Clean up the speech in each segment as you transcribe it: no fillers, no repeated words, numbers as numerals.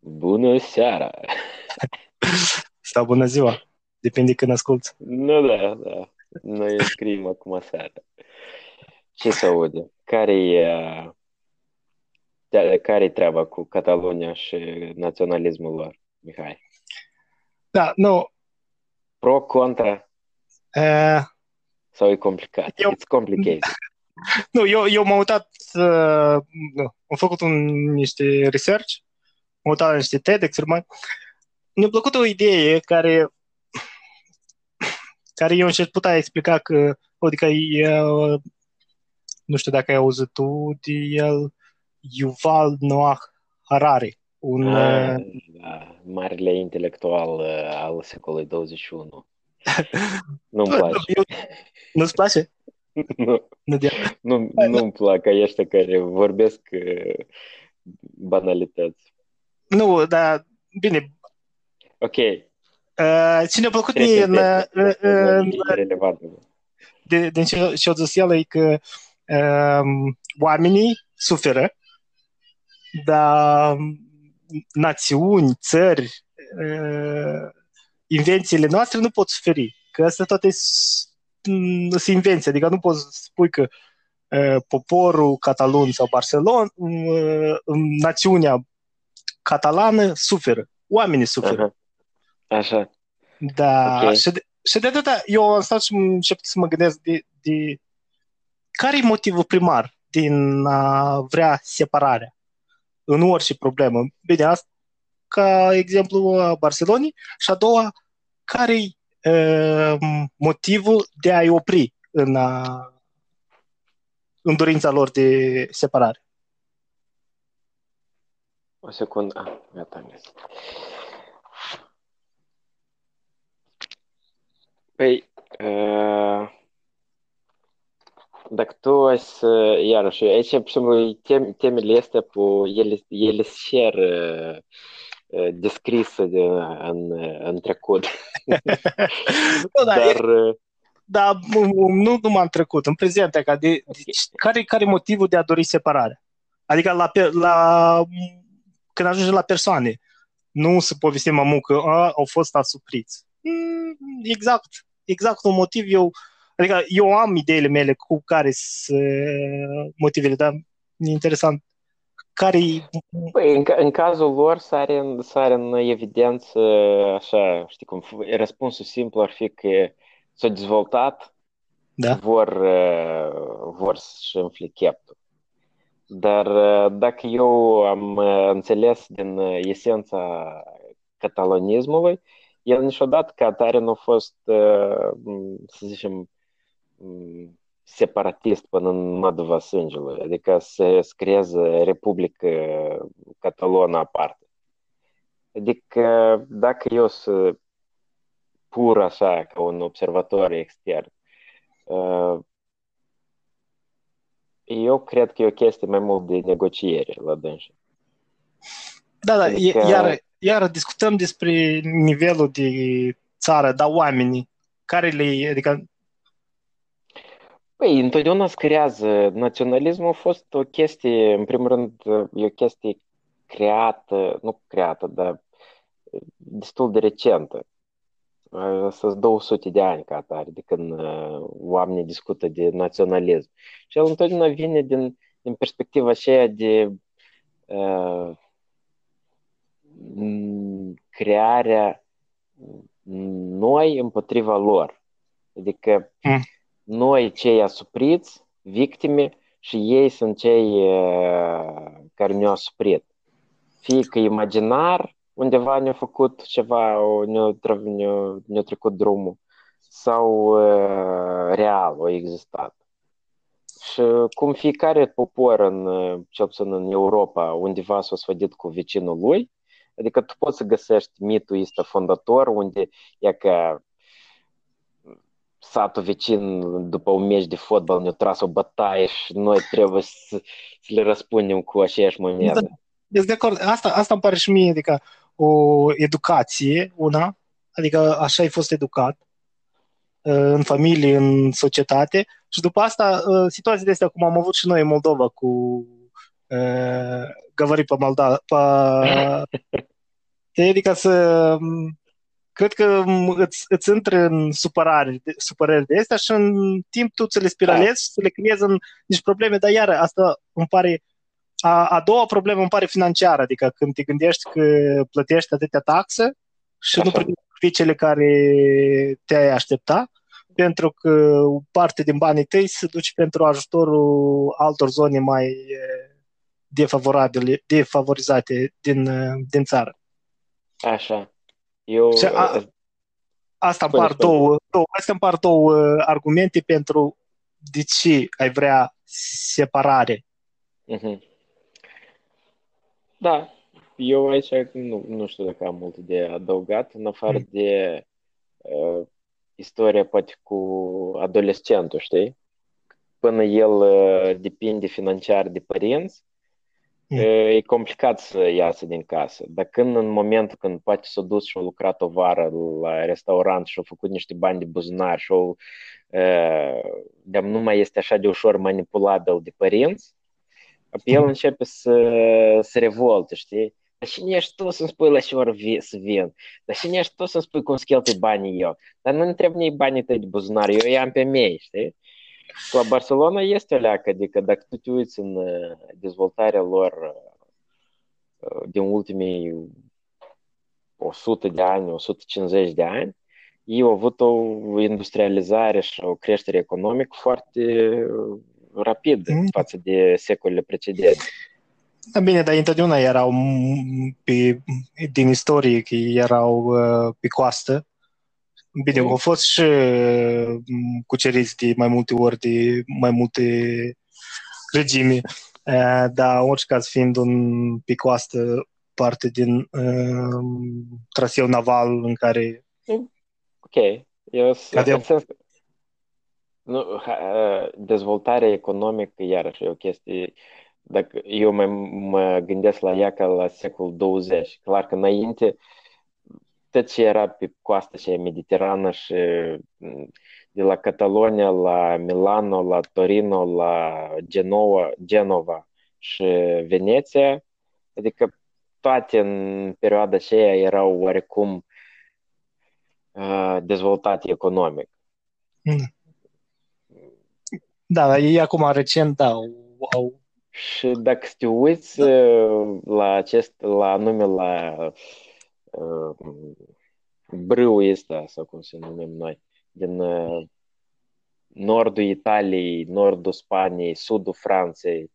Bună seara! Sau bună ziua! Depinde când asculti. Nu, da. Noi scriem acum seara. Ce se aude? Care-i treaba cu Catalonia și naționalismul lor, Mihai? Da, nu. Pro, contra? Sau e complicat? It's complicated. Nu, eu m-am uitat, am făcut niște research, m-am uitat niște TEDx-uri mai. Mi-a plăcut o idee care eu încerc putea explica că, adică, nu știu dacă ai auzit tu de el, Yuval Noah Harari, un marele intelectual al secolului 21. Nu-mi place. Nu-ți place? Nu-mi plac ăștia care vorbesc banalități. Nu, dar bine. Ok. Ce ne-a plăcut mie din ce-a zis el e că oamenii suferă, dar națiuni, țări, invențiile noastre nu pot suferi, că astea toate sunt invenții, adică nu poți spui că poporul catalan sau Barcelona, națiunea catalană suferă, oamenii suferă. Aha. Așa. Da, okay. Și de atâta eu am stat și încep să mă gândesc de care e motivul primar din a vrea separarea în orice problemă. Bine, asta ca exemplu Barcelonii, și a doua, care-i motivul de a-i opri în dorința lor de separare? O secundă. Gata. Păi, dacă tu ai să, iarăși, aici, pe simplu, temele astea, ele share descrisă în trecut. Dar nu numai în trecut, în prezent. Okay. Care e motivul de a dori separare? Adică când ajunge la persoane, nu se povestim mamă că au fost asupriți. Exact un motiv eu. Adică eu am ideile mele cu care sunt motivele, dar e interesant. Păi, în cazul lor sare în evidență, așa, știi cum, răspunsul simplu ar fi că s-au dezvoltat, da. Vor să-și înfle cheptul. Dar dacă eu am înțeles din esența catalonismului, el niciodată ca atare nu a fost, să zicem, separatist până în mădva sângelui, adică se creează Republică Catalonă aparte. Adică dacă eu sunt pur așa, ca un observator extern, eu cred că e o chestie mai mult de negociere la dânșa. Da, adică, iară discutăm despre nivelul de țară, dar oamenii, care le, adică. Păi, întotdeauna se creează. Naționalismul a fost o chestie, în primul rând, e o chestie nu creată, dar destul de recentă. Sunt 200 de ani ca atare, de când oamenii discută de naționalism. Și el întotdeauna vine din perspectiva aceea de crearea noi împotriva lor. Adică noi cei asupriți, victime, și ei sunt cei care ne-au asuprit. Fie că imaginar, undeva ne-a făcut ceva, ne-a trecut drumul, sau real a existat. Și cum fiecare popor, cel puțin în Europa, undeva s-a sfădit cu vecinul lui, adică tu poți să găsești mitul ăsta fondator, unde e că satul vecin după un meci de fotbal ne-a tras o bătaie și noi trebuie să le răspundem cu aceeași monedă. Deci, de acord, asta îmi pare și mie, adică o educație, una, adică așa ai fost educat în familie, în societate, și după asta situația de astea, cum am avut și noi în Moldova cu Gavării pe Moldova, știi, ca să... Cred că îți intră în supărări de astea și în timp tu ți le spiralezi și ți le creezi în niște probleme, dar iară, asta îmi pare... A doua problemă îmi pare financiară, adică când te gândești că plătești atâtea taxe și nu primești serviciile care te-ai aștepta, pentru că o parte din banii tăi se duce pentru ajutorul altor zone mai defavorizate din țară. Așa. Astea îmi par două argumente pentru de ce ai vrea separare. Uh-huh. Da, eu aici nu știu dacă am mult de adăugat, în afară de istoria poate cu adolescentul, știi? Până el depinde financiar de părinți, e complicat să iasă din casă. Dar când în momentul când poate s-a dus și a lucrat o vară la restaurant și a făcut niște bani de buzunar și nu mai este așa de ușor manipulabil de părinți, el începe să revolte, știi? Dar cine ești tu să-mi spui la ce oră să vin? Dar cine ești tu să-mi spui cum să cheltui banii eu? Dar nu-mi trebuie nici banii tăi de buzunar, eu i-am pe mei, știi? La Barcelona este o leacă, adică dacă tu te uiți în dezvoltarea lor din ultimii 100 de ani, 150 de ani, ei au avut o industrializare și o creștere economică foarte rapidă față de secolele precedente. Bine, dar întotdeauna erau din istorie că erau pe coastă. Bine, au fost și cuceriți de mai multe ori, de mai multe regime, dar în orice caz fiind pe coastă parte din traseu naval în care... Ok, eu să... dezvoltarea economică, iarăși, e o chestie... Dacă eu mă gândesc la ea ca la secolul 20, clar că înainte... tot ce era pe coasta și mediterană și de la Catalonia, la Milano, la Torino, la Genova și Veneția, adică toate în perioada aceea erau oarecum dezvoltate economic. Da, ei acum recent au... Și dacă te uiți la brâul ăsta, sau cum se numim noi, din nordul Italiei, nordul Spaniei, sudul Franței,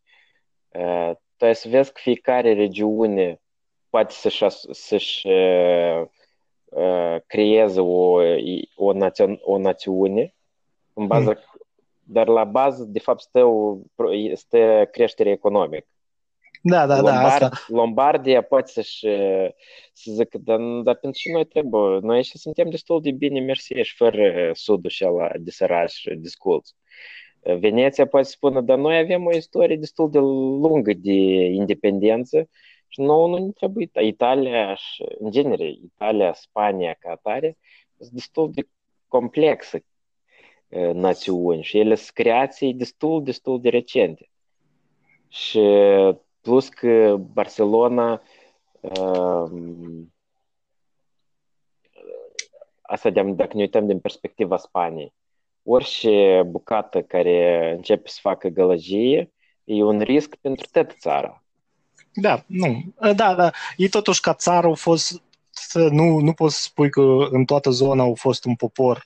tu să vezi că fiecare regiune poate să-și creeze o națiune în bază, dar la bază de fapt stă creștere economică. Da, asta. Lombardia poate să zică, dar pentru ce noi trebuie? Noi aici suntem destul de bine mersi și fără sudul și ala de săraci și de sculți. Veneția poate să spună, dar noi avem o istorie destul de lungă de independență și nouă nu ne trebuie. Italia și, în genere, Italia, Spania ca atare, sunt destul de complexe națiuni și ele sunt creații destul de recente. Și plus că Barcelona, asta dacă ne uităm din perspectiva Spaniei, orice bucată care începe să facă gălăgie e un risc pentru toată țara. Da. E totuși ca țară au fost, nu poți să spui că în toată zona au fost un popor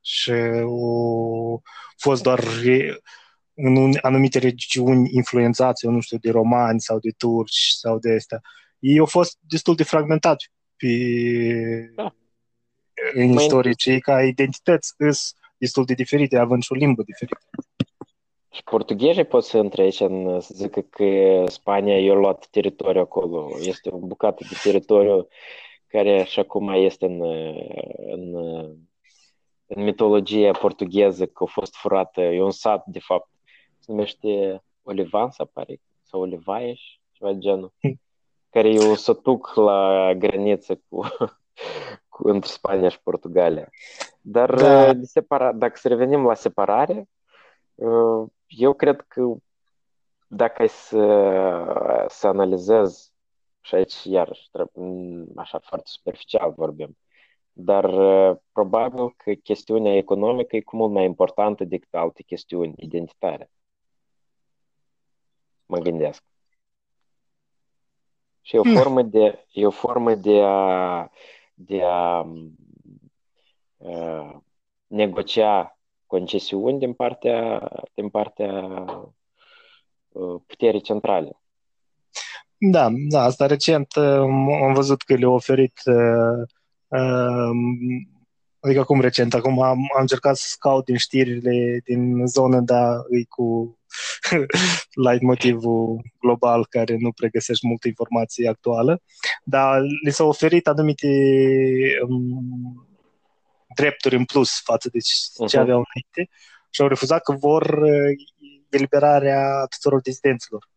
și au fost doar... în anumite regiuni influențați, eu nu știu, de romani sau de turci sau de astea. Ei au fost destul de fragmentați în istorie, cei ca identități sunt destul de diferite, având și o limbă diferită. Și portughezii pot să intre aici să zică că Spania i-a luat teritoriu acolo. Este o bucată de teritoriu care și acum este în mitologia portugheză, că a fost furată. E un sat, de fapt, numește Olivan, să pare, sau Olivaieș, ceva genul, care eu să duc la graniță între Spania și Portugalia. Dar dacă să revenim la separare, eu cred că dacă ai să analizez Și aici, iarăși, așa, foarte superficial vorbim. Dar probabil că chestiunea economică e cu mult mai importantă decât alte chestiuni identitare. Mă gândesc. Și e o formă de, e o formă de a negocia concesiuni din partea puterii centrale. Da, asta recent am văzut că le-a oferit, adică acum am încercat să scaut din știrile din zonă, dar e cu leitmotivul global care nu pregăsești multă informație actuală, dar li s-au oferit anumite drepturi în plus față de ce aveau înainte și au refuzat că vor eliberarea tuturor disidenților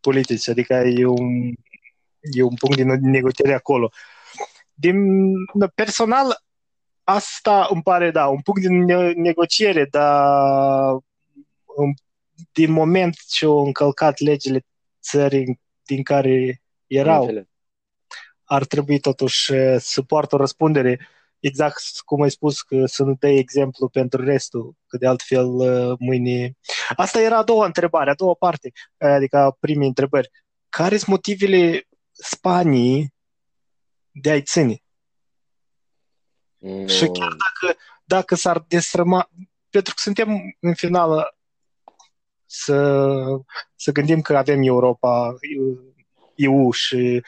politici, adică e un punct din negociere acolo. Personal, asta îmi pare, da, un punct din negociere, dar din moment ce au încălcat legile țării din care erau, ar trebui totuși să poartă o răspundere, exact cum ai spus, că să nu dai exemplu pentru restul, că de altfel mâine... Asta era a doua parte, adică primii întrebări. Care sunt motivele Spaniei de a-i ține? Și chiar dacă s-ar destrăma, pentru că suntem în final să gândim că avem Europa, EU și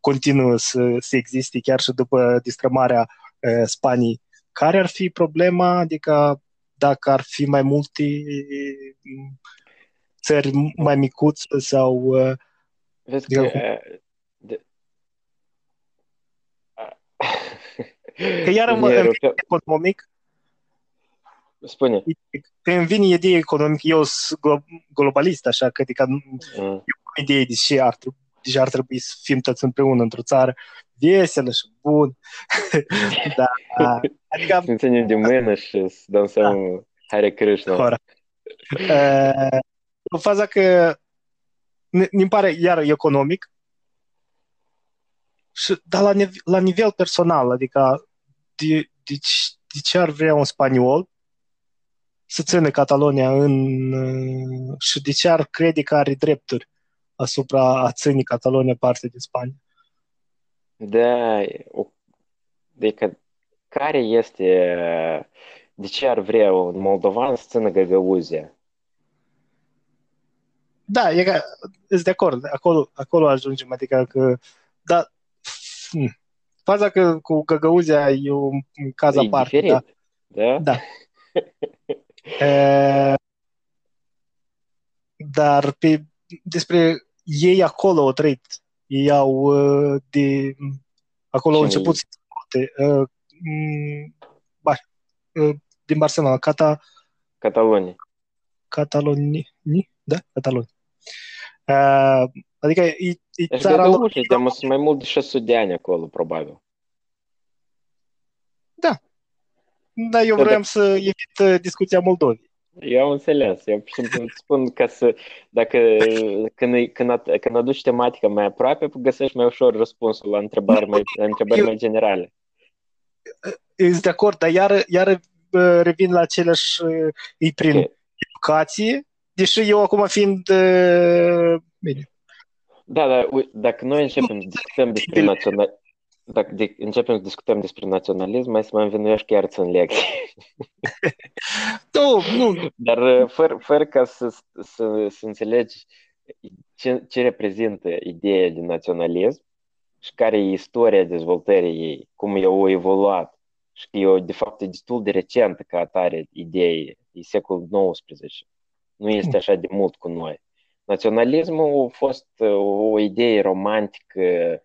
continuă să existe chiar și după destrămarea Spaniei. Care ar fi problema, adică dacă ar fi mai multe țări mai micuțe sau... Vezi că... Că iară mă învine economic. Spune. Îmi vine idee economică. Eu sunt globalist, așa că eu am idee de ce ar trebui. Deja ar trebui să fim toți împreună într-o țară veselă și bună. Da. Adică... Să ținem de mână și să dăm seama. Hare Krishna. În faza că mi pare iar economic, și, dar la nivel personal, adică de ce ar vrea un spaniol să țină Catalonia și de ce ar crede că are drepturi asupra a ținii Catalonia parte din Spania? De ce ar vrea un moldovan să țină Găgăuzia? Da, sunt de acord, acolo ajungem, adică că da, faza că cu Găgăuzia e un caz aparte. Diferit, da? Da. Dar despre ei acolo au trăit. Ei au de acolo au început să din Barcelona, Cataloni, da, Cataloni. Adică e țara lor. Dar sunt mai mult de 600 de ani acolo, probabil. Da. Dar eu vreau să evit discuția Moldovei. Eu am înțeles. Eu spun că când aduci tematica mai aproape, găsești mai ușor răspunsul la întrebări mai generale. Sunt de acord, dar iară revin la aceleași prin educație, deși eu acum fiind... Bine. Da, dar dacă noi începem să discutăm despre naționalism, mai să mă învinuiești chiar țin lecții. Nu. Dar fără ca să înțelegi ce reprezintă ideea de naționalism și care e istoria dezvoltării ei, cum ea a evoluat și că ea, de fapt, e destul de recentă ca atare idee, e secolul XIX. Nu este așa de mult cu noi. Naționalismul a fost o idee romantică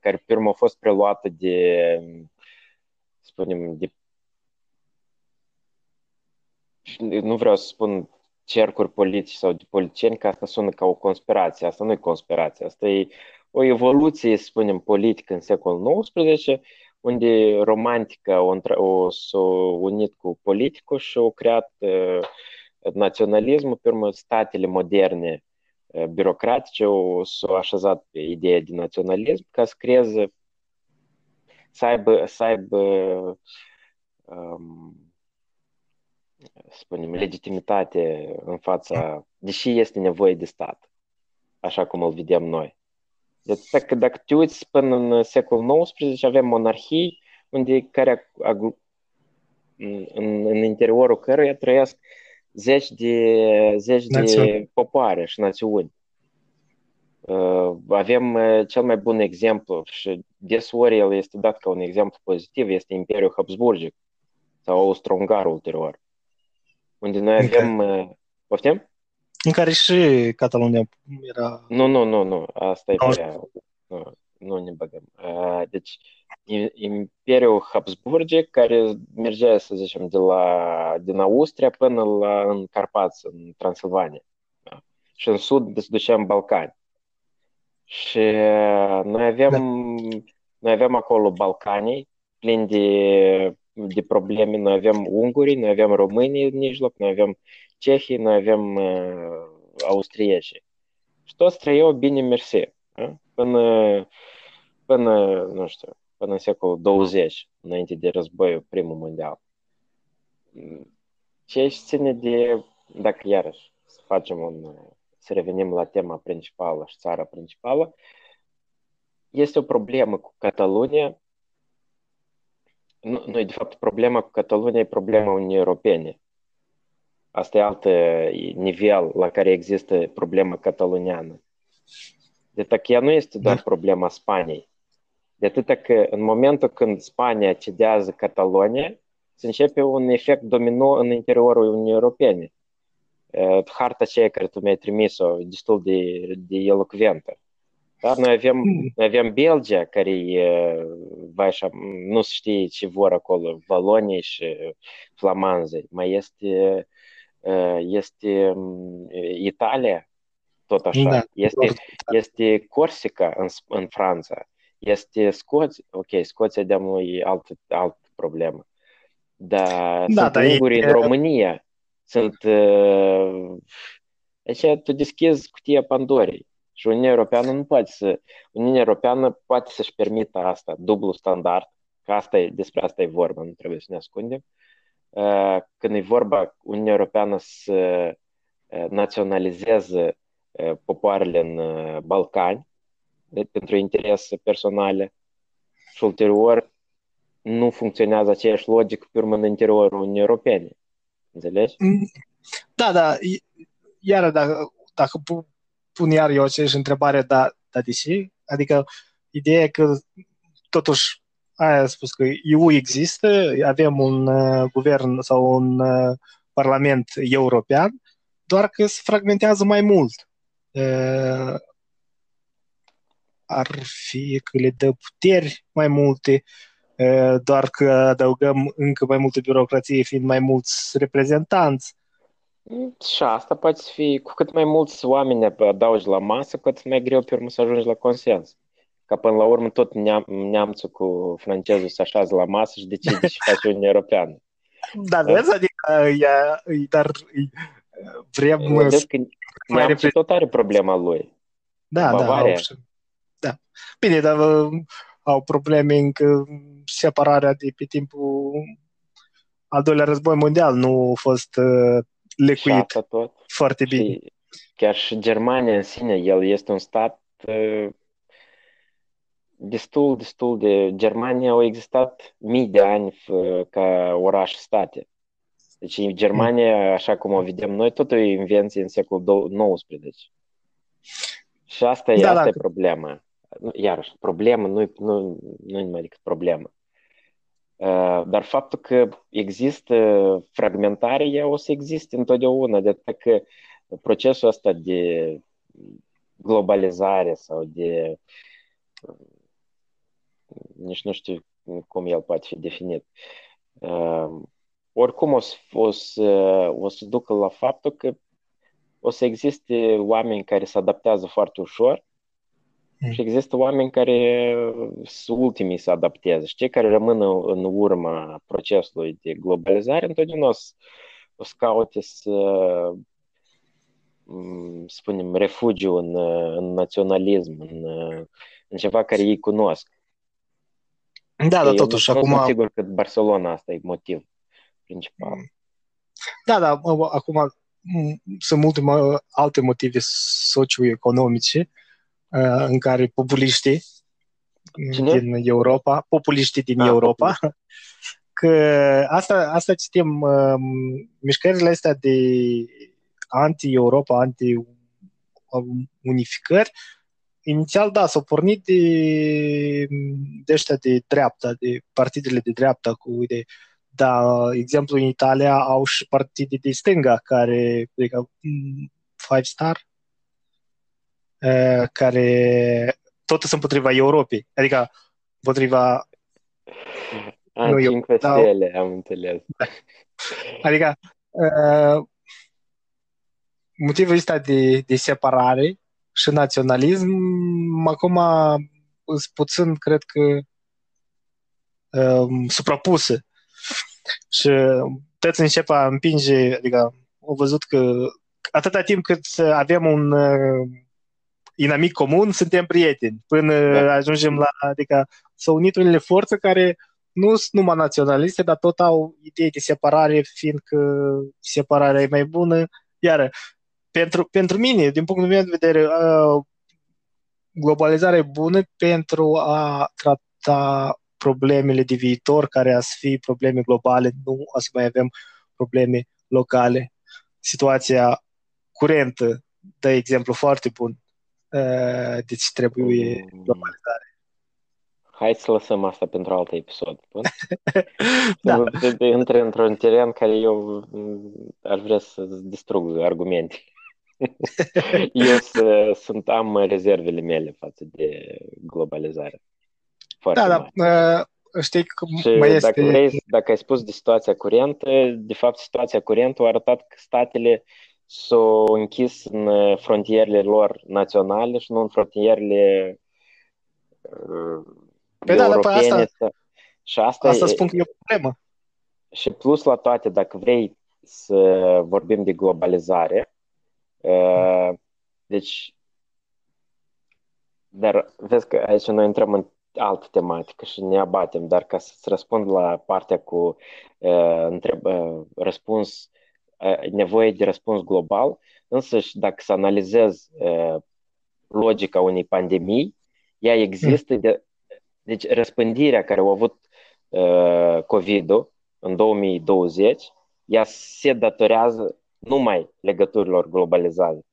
care pe urmă a fost preluată de nu vreau să spun cercuri politici sau de politicieni, că asta sună ca o conspirație. Asta nu e conspirație, asta e o evoluție, să spunem, politică în secolul XIX, unde romantica s-a unit cu politicul și a creat naționalismul, pe urmă statele moderne birocratice s-au așezat pe ideea de naționalism ca să creeze, să aibă spunem, legitimitate în fața, deși este nevoie de stat, așa cum îl vedem noi. Deci, dacă te uiți până în secolul XIX, avem monarhii în interiorul căruia trăiesc zeci de popoare și națiuni. Avem cel mai bun exemplu și desori el este dat ca un exemplu pozitiv, este Imperiul Habsburgic sau Austro-Ungar ulterior, unde noi avem... Poftim? În care și Catalonia era... Nu, asta e prea... Nu ne băgăm. Deci, Imperiul Habsburgic, care mergea, să zicem, din Austria până în Carpați, în Transilvania. Da? Și în sud se ducea în Balcani. Și noi avem acolo Balcanii, plini de probleme. Noi avem ungurii, noi avem românii în mijloc, noi avem cehii, noi avem austrieci. Și toți trăiau bine mersi. Da? Până în secolul 20, înainte de războiul primul mondial. Ce ține de, dacă iarăși să revenim la tema principală și țara principală, este o problemă cu Catalunia. Nu, de fapt, problema cu Catalunia e problema Uniunii Europene. Asta e alt nivel la care există problema cataluniană. Deci ea nu este doar problema Spaniei. De atâta că în momentul când Spania cedează Catalonia, se începe un efect domino în interiorul Uniunii Europene. Harta aceea care tu mi-ai trimis-o destul de elocventă. Dar noi avem Belgia, care așa, nu se știe ce vor acolo, valonii și flamanzii. Mai este Italia, tot așa. Da. Este Corsica în Franța. Este Scoția. Ok, Scoția de-amul e altă problemă. Dar ungurii în România. Sunt... Așa, tu deschizi cutia Pandorei. Și Uniunea Europeană poate să-și permită asta, dublu standard, că despre asta e vorba, nu trebuie să ne ascundem. Când e vorba Uniunea Europeană să naționalizeze popoarele în Balcani pentru interese personale și ulterior nu funcționează aceeași logică pe urmă în interiorul Uniunii Europene. Înțelegi? Da. Iar dacă pun iar eu aceeași întrebare, dar de ce? Adică ideea că totuși aia a spus că EU există, avem un guvern sau un parlament european, doar că se fragmentează mai mult. Ar fi că le dă puteri mai multe, doar că adăugăm încă mai multă birocrație, fiind mai mulți reprezentanți. Și asta poate fi, cu cât mai mulți oameni adaugi la masă, cu atât mai greu pe urmă să ajungi la consens. Ca până la urmă tot neamțul cu francezul se așează la masă și decide și face Uniunea Europeană. Da, vezi? Adică, dar... Vrem să... Neamțul tot are problema lui. Da. Bine, dar au probleme încă separarea de pe timpul al doilea război mondial nu a fost lecuit foarte bine. Și chiar și Germania în sine, el este un stat destul de... Germania au existat mii de ani ca oraș-state. Deci Germania, așa cum o vedem noi, tot o invenție în secolul XIX. Și asta e problema. Iarăși, problema nu e mai decât problemă. Dar faptul că există fragmentare, o să existe întotdeauna. De atât că procesul ăsta de globalizare sau de... Nici nu știu cum el poate fi definit. Oricum o să ducă la faptul că o să existe oameni care se adaptează foarte ușor și există oameni care sunt ultimii să adapteze. Și cei care rămân în urma procesului de globalizare întotdeauna o să caute să spunem, refugiu în naționalism, în ceva care ei cunosc. Da, dar totuși acum... Sunt sigur că Barcelona asta e motiv principal. Da, dar acum sunt multe alte motive socioeconomice în care populiștii din Europa, că asta citim, mișcările astea de anti-Europa, anti-unificări, inițial, da, s-au pornit de ăștia de dreapta, de partidele de dreapta, exemplu, în Italia au și partide de stânga, care, adică, Five Star, care tot sunt împotriva Europei, adică împotriva... Stele, am înțeles. Adică, motivul ăsta de separare și naționalism, acum sunt puțin, cred că, suprapuse. Și toți încep a împinge, adică au văzut că atâta timp cât avem un inamic comun, suntem prieteni, până ajungem la, adică s-au unit unele forțe care nu sunt numai naționaliste, dar tot au idei de separare, fiindcă separarea e mai bună. Iar pentru mine, din punctul meu de vedere, globalizarea e bună pentru a trata problemele de viitor, care ar fi probleme globale, nu o să mai avem probleme locale. Situația curentă dă exemplu foarte bun de ce trebuie globalizare. Hai să lăsăm asta pentru alt episod. Da. Intre într-un teren care eu aș vrea să distrug argumente. Eu am rezervele mele față de globalizare. Dar știi că mai este... Dacă ai spus de situația curentă, de fapt situația curentă a arătat că statele s-au închis în frontierele lor naționale și nu în frontierele europene. Și asta spun că e o problemă. Și plus la toate, dacă vrei să vorbim de globalizare, deci, dar vezi că aici noi intrăm în altă tematică și ne abatem, dar ca să-ți răspund la partea cu răspuns, nevoie de răspuns global, însăși dacă să analizezi logica unei pandemii, ea există, deci răspândirea care a avut COVID-ul în 2020, ea se datorează numai legăturilor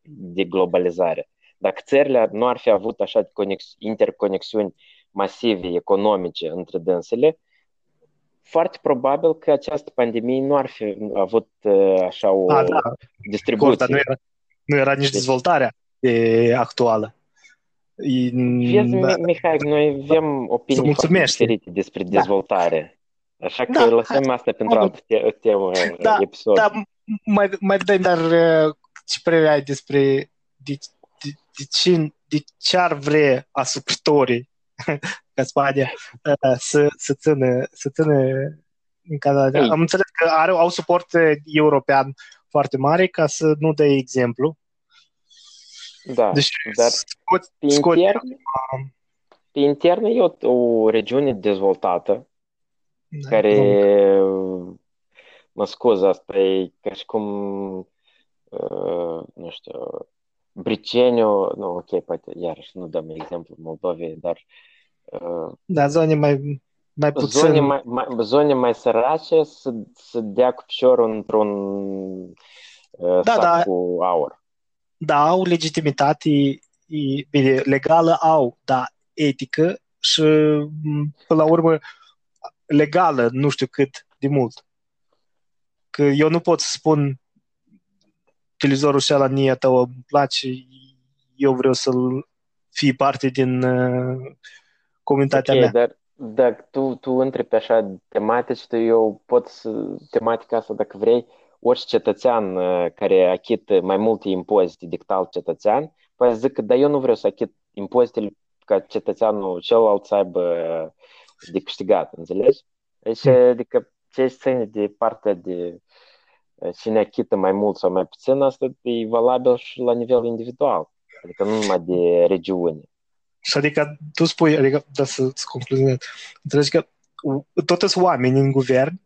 de globalizare. Dacă țările nu ar fi avut așa de interconexiuni masive, economice între dânsele, foarte probabil că această pandemie nu ar fi avut așa o distribuție. Corta, nu era nici dezvoltarea actuală. Vezi, Mihai, noi avem opinii foarte diferite despre dezvoltare. Așa că lăsăm asta pentru altă temă, episod. Da, mai dai, dar ce părere ai despre de ce ar vrea asuptorii ca Spania să țină în Canada. Am înțeles că au suport european foarte mare ca să nu dea exemplu. Da, deci, dar pe interne e o regiune dezvoltată care, mă scuz, asta e ca și cum nu știu, Briceniu, nu, ok, poate iarăși nu dăm exemplu Moldovei, dar zone mai puțin. Zone mai sărace să dea cu piciorul într-un sac cu aur. Da, au legitimitate, bine, legală au, dar etică și până la urmă legală, nu știu cât de mult. Că eu nu pot să spun televizorul ăla nu e a tău, îmi place, eu vreau să-l fii parte din comunitatea mea. Dar dacă tu intri pe așa tematici, eu pot să, tematica asta, dacă vrei, orice cetățean care achită mai multe impozite decât alt cetățean, poate zic că, dar eu nu vreau să achit impozitele ca cetățeanul celălalt să aibă de câștigat, înțelegi? Deci, adică ce ține de partea de cine achită mai mult sau mai puțin, asta e valabil și la nivel individual, adică nu numai de regiune. Și adică tu spui, adică, da, să-ți concluzionez, înțelegi că tot sunt oameni în guvern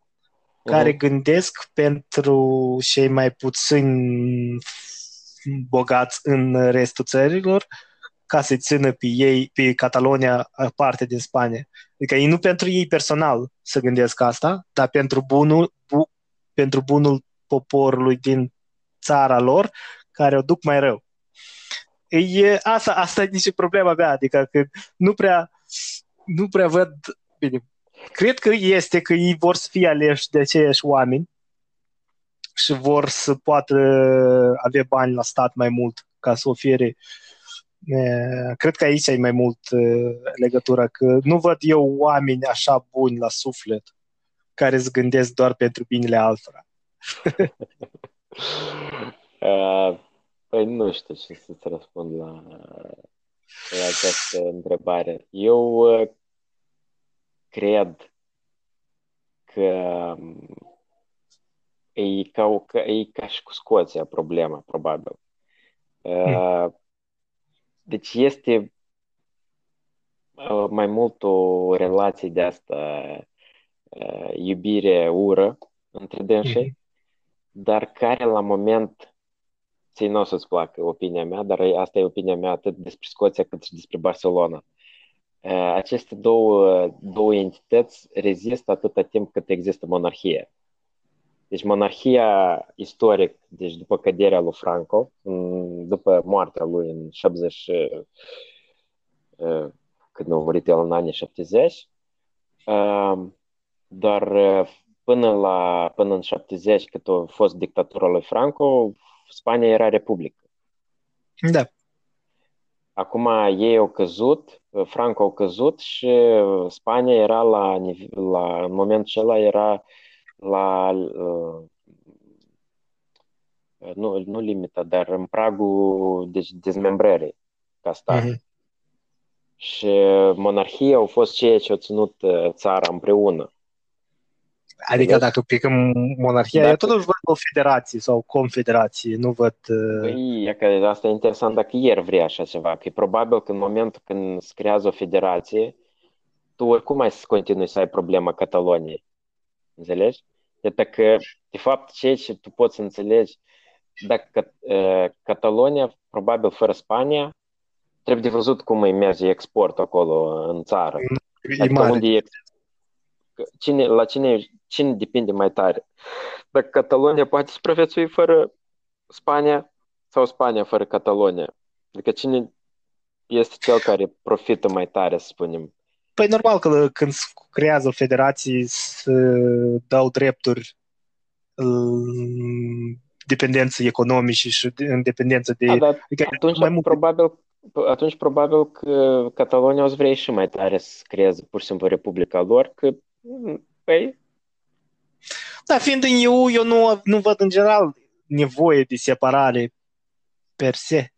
care gândesc pentru cei mai puțini bogați în restul țărilor ca să țină pe ei, pe Catalonia, parte din Spania. Adică ei nu pentru ei personal să gândesc asta, dar pentru bunul poporului din țara lor, care o duc mai rău. Asta e nici problema mea, adică că nu prea văd bine. Cred că este că ei vor să fie aleși de aceiași oameni și vor să poată avea bani la stat mai mult ca să ofere. Cred că aici e mai mult legătura, că nu văd eu oameni așa buni la suflet care se gândesc doar pentru binele altora. Păi nu știu ce să-ți răspund la această întrebare. Eu cred că e ca și cu Scoția problema, probabil. Deci este mai mult o relație de asta iubire-ură între dânsii, dar care la moment, ție nu o să-ți placă opinia mea, dar asta e opinia mea atât despre Scoția cât și despre Barcelona. Aceste două entități rezistă atâta timp cât există monarhie. Deci monarhia istoric, deci după căderea lui Franco, după moartea lui în 70, când a murit el în anii 70, dar până în 70, când a fost dictatura lui Franco, Spania era republică. Da. Acum ei au căzut, Franco a căzut și Spania era în momentul acela era nu limita, dar în pragul deci dezmembrării ca stat. Și monarhia au fost ceea ce au ținut țara împreună. Adică dacă picăm monarhia, eu totuși văd o federație sau confederație, nu văd... Păi, asta e interesant dacă ieri vrei așa ceva, că e probabil că în momentul când se creează o federație, tu oricum ai să continui să ai problema Cataloniei. Înțelegi? Iată că, de fapt, ceea ce tu poți să înțelegi, dacă Catalonia, probabil fără Spania, trebuie de văzut cum îi merge export acolo în țară. Adică unde e... Cine depinde mai tare? Dacă Catalonia poate supraviețui fără Spania sau Spania fără Catalonia? Adică cine este cel care profită mai tare, să spunem? Păi normal că când se creează o federație se dau drepturi dependențe economice și independență de... Adică atunci probabil că Catalonia o să vrea și mai tare să creeze pur și simplu Republica lor, că păi... Da, fiind în EU, eu nu văd în general nevoie de separare per se.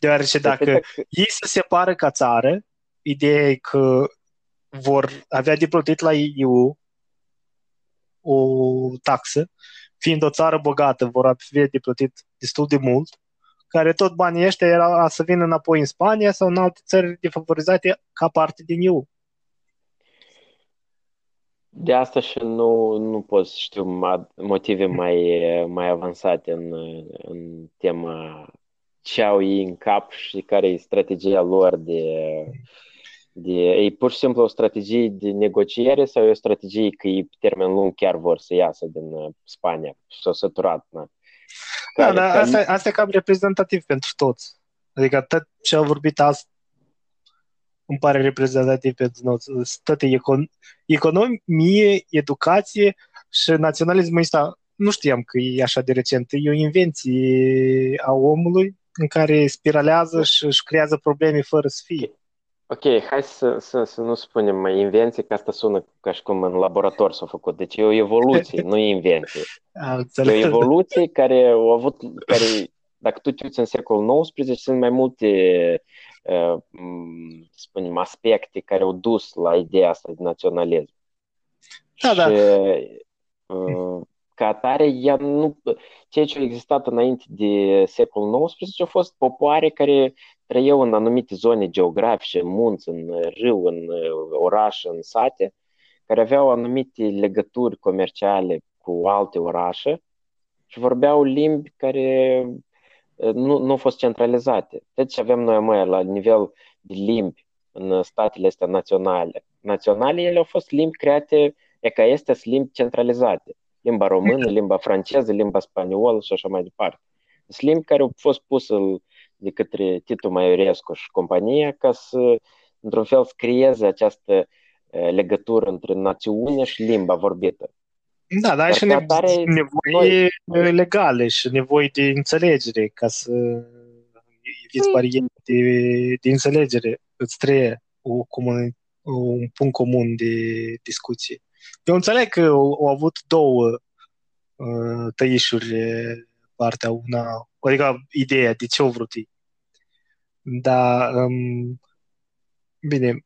Deoarece dacă ei se separă ca țară, ideea e că vor avea de plătit la EU o taxă, fiind o țară bogată, vor avea de plătit destul de mult, care tot banii ăștia era să vină înapoi în Spania sau în alte țări defavorizate ca parte din EU. De asta și nu pot să știu motive mai avansate în tema ce au ei în cap și care e strategia lor e pur și simplu o strategie de negociere sau e o strategie că ei pe termen lung chiar vor să iasă din Spania, s-au săturat. Da, asta e cam reprezentativ pentru toți. Adică tot ce au vorbit azi îmi pare reprezentativ pentru noi. Toate economie, educație și naționalismul ăsta, nu știam că e așa de recent. E o invenție a omului în care spiralează și își creează probleme fără să fie. Ok, hai să nu spunem mai invenție, că asta sună ca și cum în laborator s-a făcut. Deci e o evoluție, nu e invenție. E o evoluție care au avut, care, dacă tu te uiți în secolul XIX, sunt mai multe spunem, aspecte care au dus la ideea asta de naționalism. Da, și, da. ca atare, ea nu, ceea ce a existat înainte de secolul XIX au fost popoare care trăiau în anumite zone geografice, în munți, în râu, în orașe, în sate, care aveau anumite legături comerciale cu alte orașe și vorbeau limbi care nu au fost centralizate. Deci avem noi mai la nivel de limbi în statele astea naționale. Naționale, ele au fost limbi create, e ca este limbi centralizate. Limba română, limba franceză, limba spaniolă și așa mai departe. Sunt limbi care au fost pusă de către Titu Maiorescu și compania ca să, într-un fel, scrieze această legătură între națiune și limba vorbită. Da, dar și nevoi legale și nevoi de înțelegere ca să eviți bariere de înțelegere. Îți trebuie un punct comun de discuție. Eu înțeleg că au avut două tăișuri partea una, adică ideea de ce au vrut ei. Dar, bine,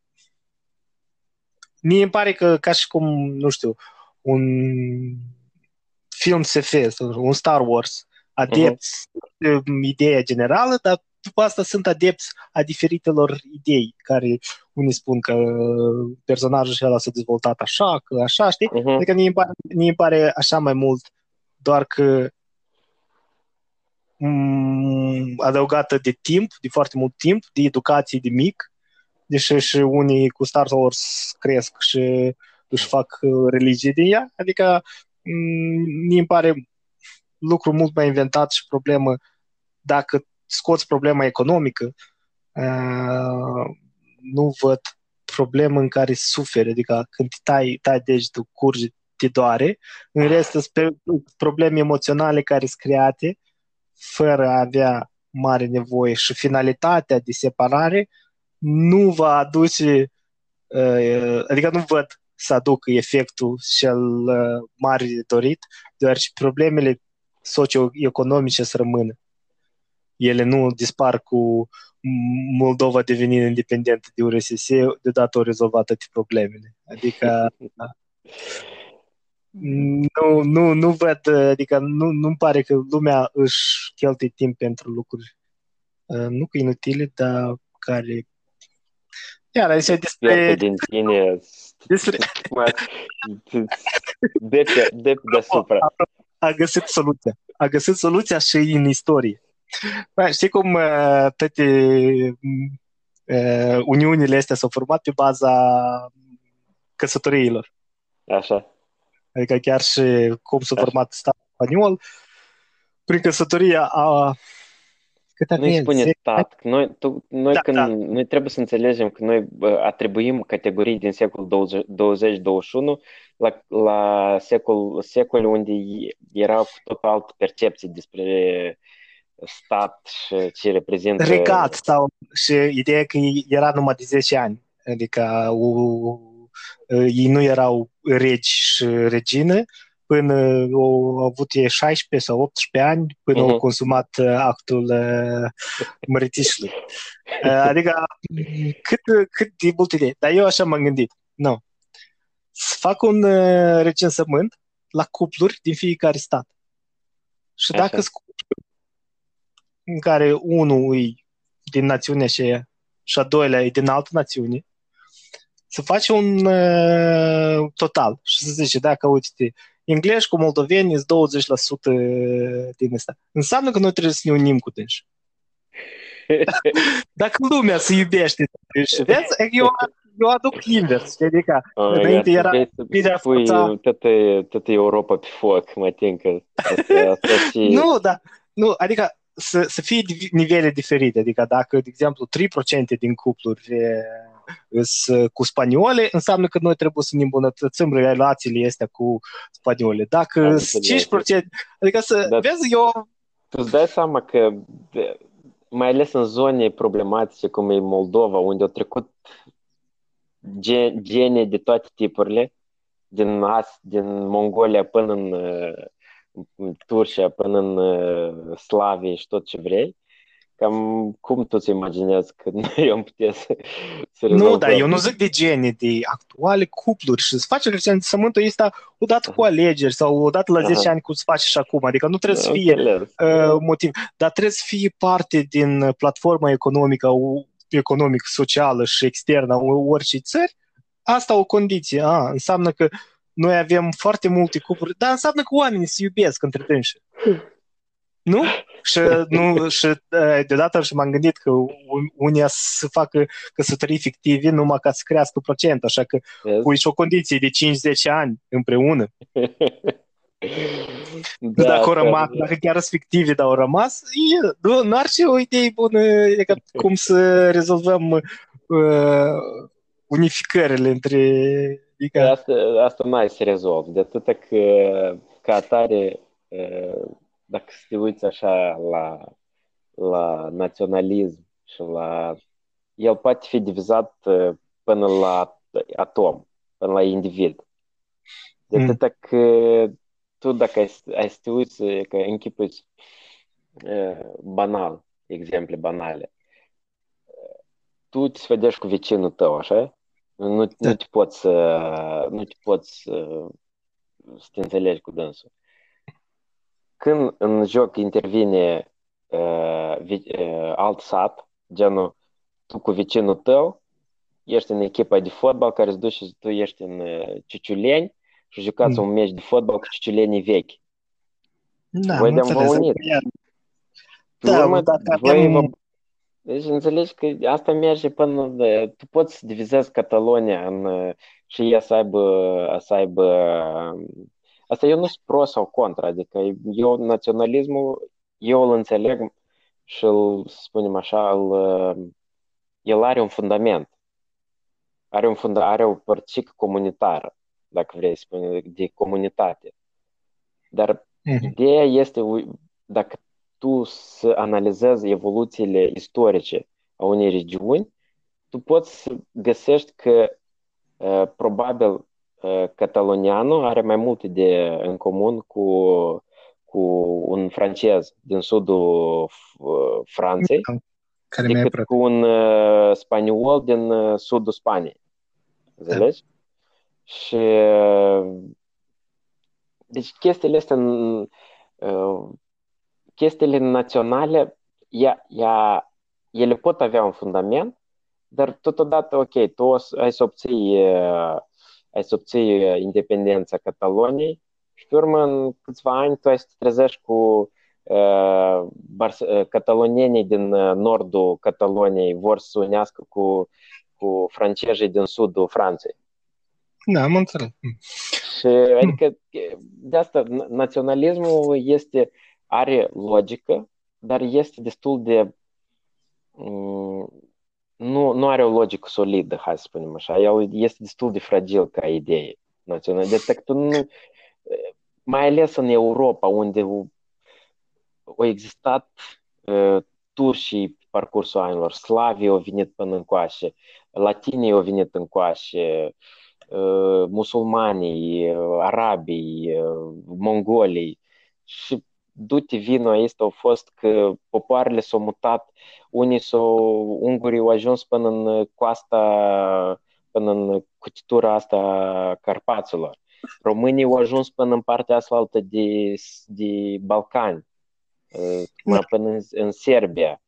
mie îmi pare că ca și cum, nu știu, un film SF, un Star Wars, adepți ideea generală, dar după asta sunt adepți a diferitelor idei, care unii spun că personajul și ăla s-a dezvoltat așa, că așa, știi? Adică mi-e pare așa mai mult, doar că adăugată de timp, de foarte mult timp, de educație de mic, deși și unii cu Star Wars cresc și își fac religie din ea, adică mi-e pare lucru mult mai inventat și problemă dacă scoți problema economică, nu văd problemă în care suferi, adică când tai degetul, curge, te doare, în rest sunt probleme emoționale care sunt create fără a avea mare nevoie și finalitatea de separare nu va aduce, adică nu văd să aducă efectul cel mare de dorit, deoarece problemele socioeconomice să rămână. Ele nu dispar cu Moldova devenind independentă de URSS, deodată au rezolvat toate problemele. Adică nu văd, adică nu-mi pare că lumea își cheltuie timp pentru lucruri nu că inutile, dar care iar aici despre de deasupra. A găsit soluția și în istorie. Bă, știi cum toate uniunile astea s-au format pe baza căsătoriilor. Așa. Adică chiar și cum s-a format statul spaniol, prin căsătoria a... Nu-i spune stat. Noi trebuie să înțelegem că noi atribuim categorii din secolul 20-21 la secol unde era tot altă percepție despre stat și ce reprezintă... Regat sau... Și ideea că era numai de 10 ani. Adică ei nu erau regi și regină până au avut 16 sau 18 ani până au consumat actul măritișului. Adică cât de mult idei. Dar eu așa m-am gândit. Nu. Să fac un recensământ la cupluri din fiecare stat. Și așa. Dacă în care unul e din națiunea aceea și a doilea e din altă națiune, să faci un total și să zice, dacă uite-te, engleși cu moldoveni sunt 20% din ăsta. Înseamnă că noi trebuie să ne unim cu tânși. Dacă lumea se iubește, vezi? Eu aduc invers, știi? Adică, înainte era... Pui toată Europa pe foc, mă tincă. Nu, da. Nu, adică să fie nivele diferite. Adică dacă, de exemplu, 3% din cupluri cu spaniole, înseamnă că noi trebuie să ne îmbunătățim relațiile astea cu spaniole. Dacă 5%, adică să... Dar vezi, eu... Tu îți dai seama că, mai ales în zone problematice cum e Moldova, unde au trecut genii de toate tipurile, din Mongolia până în Turcia, până în Slavie și tot ce vrei, Cam cum tu ți imaginează că noi am putea să rezolvăm? Nu, dar eu nu zic de gene, de actuale cupluri și să faci recensământul ăsta odată cu alegeri sau odată la 10 ani cum se face și acum. Adică nu trebuie să fie motiv, dar trebuie să fie parte din platforma economică, socială și externă a oricei țări. Asta o condiție. Înseamnă că noi avem foarte multe cupluri, dar înseamnă că oamenii se iubesc între dânși. Nu? Și deodată și m-am gândit că unii se facă căsătorii fictive numai ca să crească procent, așa că pui și o condiție de 5-10 ani împreună. Dacă chiar sunt fictive, dar au rămas, nu ar fi o idee bună cum să rezolvăm unificările între... Asta mai se rezolvă, de atâta că ca atare... Dacă te uiți așa la naționalism și la... El poate fi divizat până la atom, până la individ. De atâta că tu dacă ai să te uiți, că închipuiți banal, exemple banale, tu te sfădești cu vecinul tău, așa? Nu te poți să te înțelegi cu dânsul. Când în joc intervine alt sat, genul tu cu vecinul tău, ești în echipa de fotbal care îți duci și tu ești în Ciciuleni și jucați un meci de fotbal cu Ciciulenii vechi. Da, voi de-am vă unit. Deci înțelegi că asta merge până... Tu poți să divizezi Catalonia și ea să aibă Asta eu nu sunt pro sau contra, adică eu naționalismul, eu îl înțeleg și îl, să spunem așa, el are un fundament, are o părțică comunitară, dacă vrei să spunem, de comunitate. Dar ideea este, dacă tu să analizezi evoluțiile istorice a unei regiuni, tu poți să găsești că probabil catalonianul are mai multe în comun cu un francez din sudul Franței decât cu un spaniol din sudul Spaniei. Înțelegi? Da. Și deci chestiile astea, chestiile naționale, ele pot avea un fundament, dar totodată, ok, tu ai să obții independența Cataloniei și pe urmă în câțiva ani tu ai să te trezești cu catalonienii din nordul Cataloniei vor să unească cu francezii din sudul Franței. Da, mă înțeleg. Și adică de asta naționalismul are logică, dar este destul de... Nu are o logică solidă, hai să spunem așa. El este destul de fragil ca idee națională. Deci, mai ales în Europa, unde au existat turșii pe parcursul anilor, slavii au venit până încoace, latinii au venit încoace, musulmanii, arabii, mongolii și du-te vino, asta au fost că popoarele s-au mutat, ungurii au ajuns până în cutitura asta a Carpaților. Românii au ajuns până în partea asfaltă de Balcani, până în Serbia.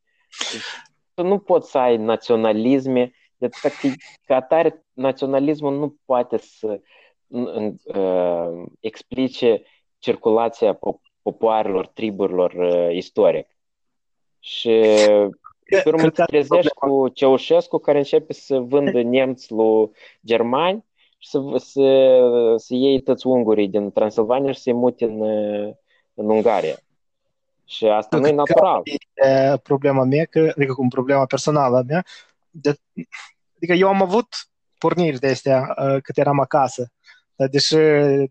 Tu nu poți să ai naționalisme, de ca atare naționalismul nu poate să explice circulația popoarelor, triburilor istoric. Și pe urmă te trezești cu Ceaușescu care începe să vândă nemți lui germani și să iei toți ungurii din Transilvania și să-i mute în Ungaria. Și asta nu e natural. Problema mea, adică cum problema personală mea, adică eu am avut porniri de astea cât eram acasă, dar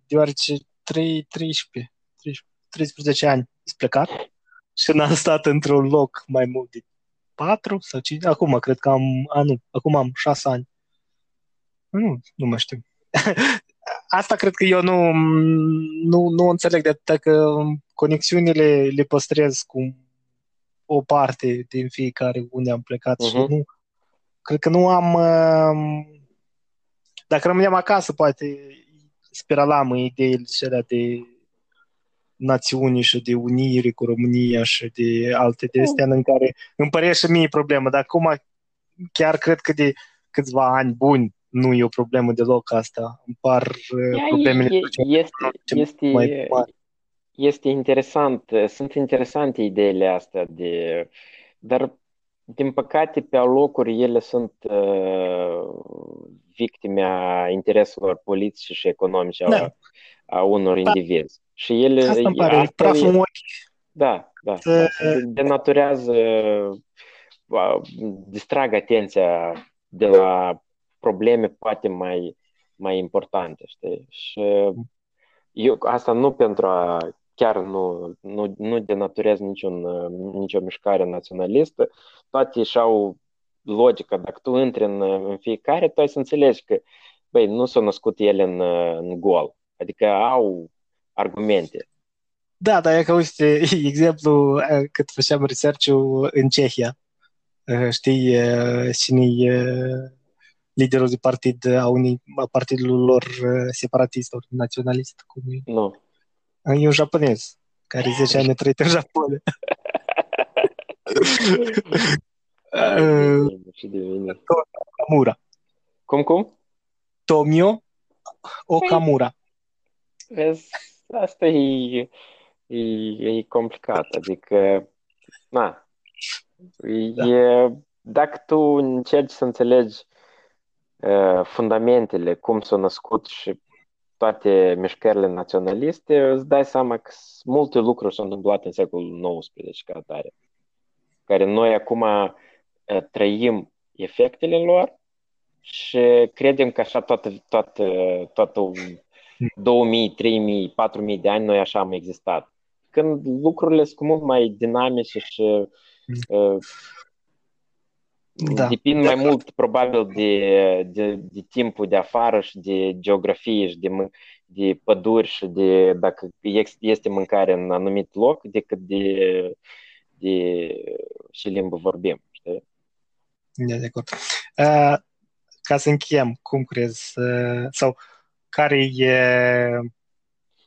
deoarece 13 ani s-a plecat și n-am stat într-un loc mai mult de 4 sau 5, acum cred că acum am 6 ani. Nu mai știu. Asta cred că eu nu înțeleg de atât că conexiunile le păstrez cu o parte din fiecare unde am plecat și nu. Cred că nu am... Dacă rămâneam acasă, poate spiralam în ideile și alea de națiuni și de unire cu România și de alte de astea în care îmi părea și mie problemă. Dar acum chiar cred că de câțiva ani buni nu e o problemă deloc asta. Îmi par problemele... Este interesant. Sunt interesante ideile astea de... Dar, din păcate, pe alocuri ele sunt victime a intereselor politice și economice a unor indivizi. Și ele... Asta îmi pare, asta praf în ochi. Da. Denaturează, distrag atenția de la probleme poate mai importante, știi? Și eu asta nu pentru a... Chiar nu denaturez nicio mișcare naționalistă. Toate și-au logică. Dacă tu intri în fiecare, tu ai să înțelegi că nu s-au născut ele în gol. Adică au argumente. Da, dar e că, uite, exemplu, cât făceam research-ul în Cehia. Știi, cine e liderul de partid a partidului lor separatist sau naționalist? Nu. E un japonez, care 10 ani a trăit în Japonia. Okamura. Cum? Tomio Okamura. Vezi, asta e complicat. Adică, dacă tu încerci să înțelegi fundamentele, cum s-au născut și toate mișcările naționaliste, îți dai seama că multe lucruri s-au întâmplat în secolul XIX ca atare, care noi acum trăim efectele lor și credem că așa toată 2000, 3000, 4000 de ani noi așa am existat. Când lucrurile sunt mult mai dinamice și depind mai mult probabil de timpul de afară și de geografie și de păduri și de dacă este mâncare în anumit loc decât de ce limbă vorbim, știi? De acord. Ca să încheiem, cum crezi sau care e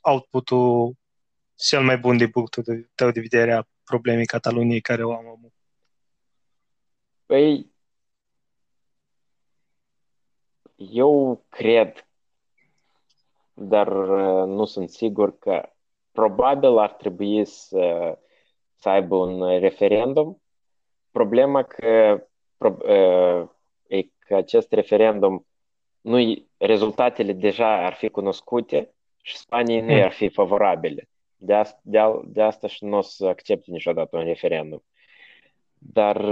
output-ul cel mai bun din punctul tău de vedere a problemei Cataloniei care o am avut? Păi, eu cred, dar nu sunt sigur că probabil ar trebui să aibă un referendum. Problema că acest referendum, rezultatele deja ar fi cunoscute și Spaniei nu ar fi favorabile. De asta și nu o să accepte niciodată un referendum. Dar...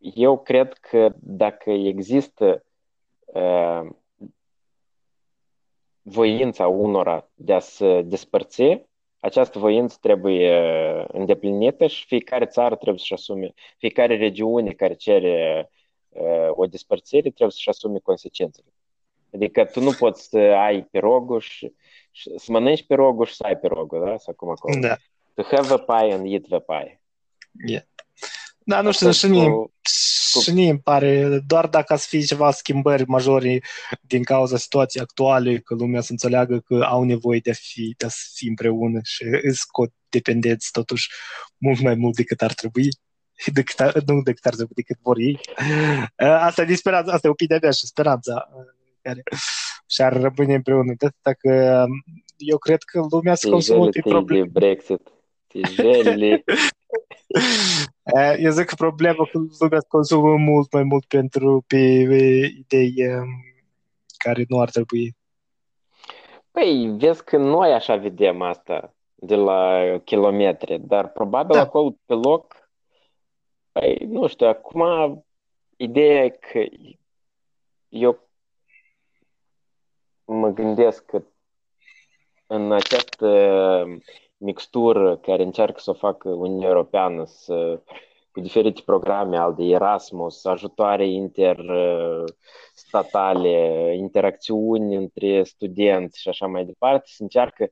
Eu cred că dacă există voința unora de a se despărți, această voință trebuie îndeplinită și fiecare țară trebuie să-și asume, fiecare regiune care cere o despărțire trebuie să-și asume consecințele. Adică tu nu poți să ai pirogul și să mănânci pirogul și să ai pirogul, da? Sau cum acolo. Da. To have a pie and eat the pie. Yeah. Da, nu știu, și mie îmi pare, doar dacă ați fi ceva schimbări majore din cauza situației actuale, că lumea să înțeleagă că au nevoie de a fi împreună și îți scot dependenți totuși mult mai mult decât ar trebui, decât vor ei. Asta e speranța, asta e opinia mea și speranța care și-ar rămâne împreună. De asta că eu cred că lumea se consumă pe probleme. Brexit. Eu zic că problema că lumea consumă mult mai mult pentru idei care nu ar trebui. Păi, vezi că noi așa vedem asta de la kilometri, dar probabil acolo pe loc, nu știu, acum ideea e că eu mă gândesc că în această mixtură care încearcă să o facă Uniunea Europeană cu diferite programe al de Erasmus, ajutoare interstatale, interacțiuni între studenți și așa mai departe, se încearcă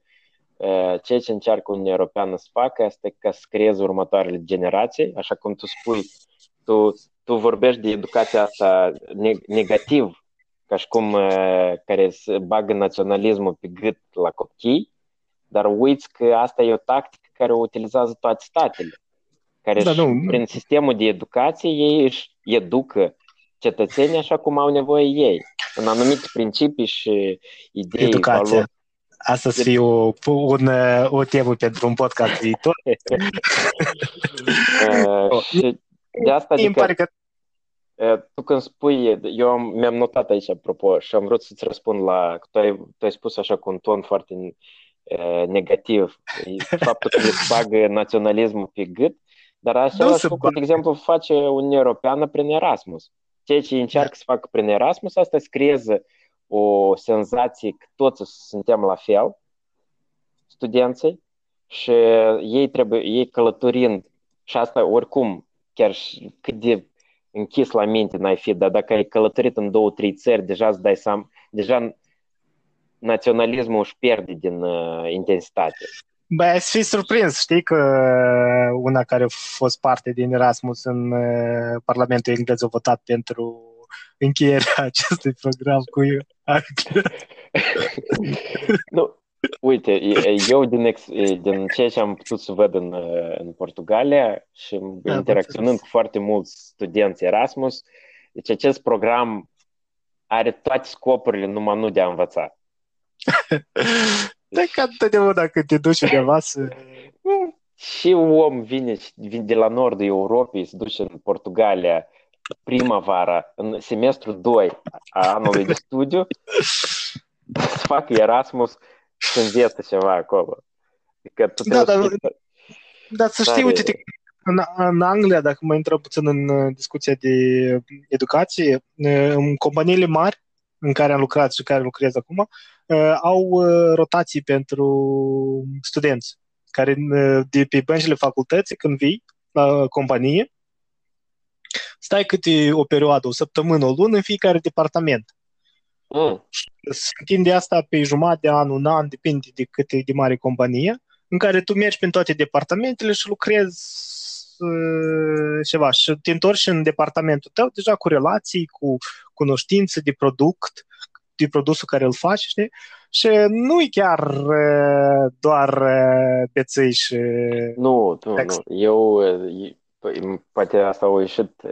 Ceea ce încearcă Uniunea Europeană să facă este ca să creeze următoarele generații, așa cum tu spui, tu vorbești de educația asta negativ, ca și cum care se bagă naționalismul pe gât la copii, dar uiți că asta e o tactică care o utilizează toate statele, care prin sistemul de educație ei își educă cetățenii așa cum au nevoie ei, în anumite principii și idei. Educație. Asta să fie o temă pentru un podcast viitor. De asta, adică, tu când spui, eu mi-am notat aici, apropo, și am vrut să-ți răspund la, tu ai spus așa cu un ton foarte negativ, faptul că îți bagă naționalismul pe gât, dar așa, de exemplu, face Uniunea Europeană prin Erasmus. Ceea ce încearcă să facă prin Erasmus, asta scrieze o senzație că toți suntem la fel, studenții, și ei călătorind, și asta oricum, chiar și cât de închis la minte n-ai fi, dar dacă ai călătorit în 2-3 țări, deja îți dai seama, deja naționalismul își pierde din intensitate. Băi, ai fi surprins, știi că una care a fost parte din Erasmus în Parlamentul englez a votat pentru încheierea acestui program cu Anglia. Nu, uite, eu din ceea ce am putut să văd în Portugalia și interacționând cu foarte mulți studenți Erasmus, deci acest program are toate scopurile, numai nu de a învăța. Da, ca întotdeauna când te duci undeva să... Și om vine de la nordul Europei, se duce în Portugalia primăvara, în semestru 2 a anului de studiu, să fac Erasmus și înveță ceva acolo. Adică dar să știi, uite, în Anglia, dacă mă intrăm puțin în discuția de educație, în companiile mari în care am lucrat și în care lucrez acum, au rotații pentru studenți, care de pe băncile facultății, când vii la companie, stai câte o perioadă, o săptămână, o lună în fiecare departament. Se întinde asta pe jumătate de an, un an, depinde de cât e de mare companie, în care tu mergi prin toate departamentele și lucrezi ceva și te întorci în departamentul tău deja cu relații, cu cunoștințe de product, de produsul care îl faci, știi? Și nu e chiar doar beței și... Nu. Poate asta a ieșit.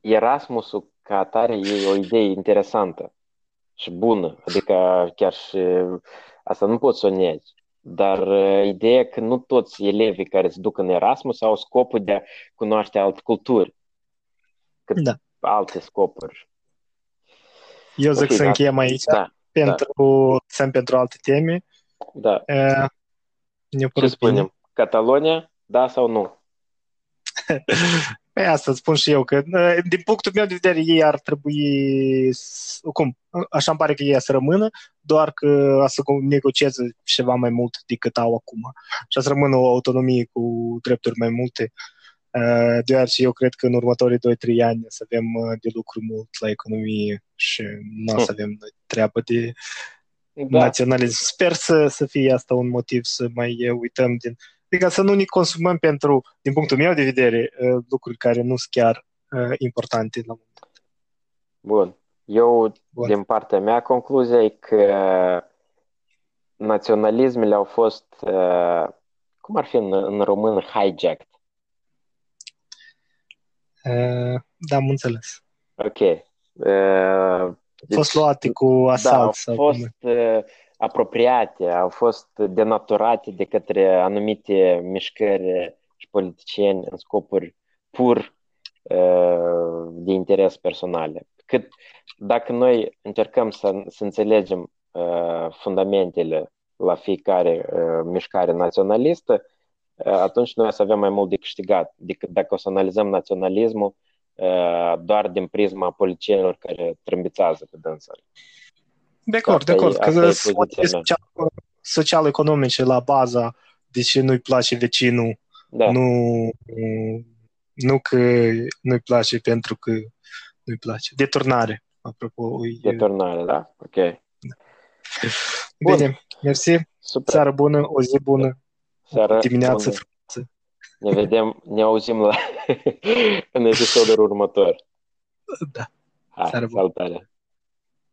Erasmusul ca atare e o idee interesantă și bună, adică chiar și asta nu poți să o negi, dar ideea că nu toți elevii care se duc în Erasmus au scopul de a cunoaște alte culturi, alte scopuri. Eu zic să încheiem aici pentru alte teme. Da. Ce spunem? Catalonia, da sau nu? Păi asta spun și eu, că din punctul meu de vedere ei ar trebui, așa îmi pare că ei să rămână, doar că să negocieze ceva mai mult decât au acum și să rămână o autonomie cu drepturi mai multe, deoarece eu cred că în următorii 2-3 ani să avem de lucru mult la economie și nu să avem treabă de naționalism. Sper să fie asta un motiv să mai uităm din... Adică să nu ne consumăm pentru, din punctul meu de vedere, lucruri care nu sunt chiar importante la moment. Bun. Din partea mea, concluzia e că naționalismele au fost, cum ar fi în română, hijacked. Da, am înțeles. Ok. Au fost luate cu asalt. Da, apropiate, au fost denaturate de către anumite mișcări și politicieni în scopuri pur de interes personale. Cât dacă noi încercăm să înțelegem fundamentele la fiecare mișcare naționalistă, atunci noi o să avem mai mult de câștigat decât dacă o să analizăm naționalismul doar din prisma politicienilor care trâmbițează pe dânsă. De acord, că sunt social-economice la baza, deși nu-i place vecinul, nu că nu-i place pentru că nu-i place. Deturnare, apropo. Deturnare, da? Ok. Bine, mersi. Super. Seară bună, o zi bună, seară dimineață bună. Frumoasă. Ne vedem, ne auzim în episodul următor. Da. Hai, seară bună. Salutare.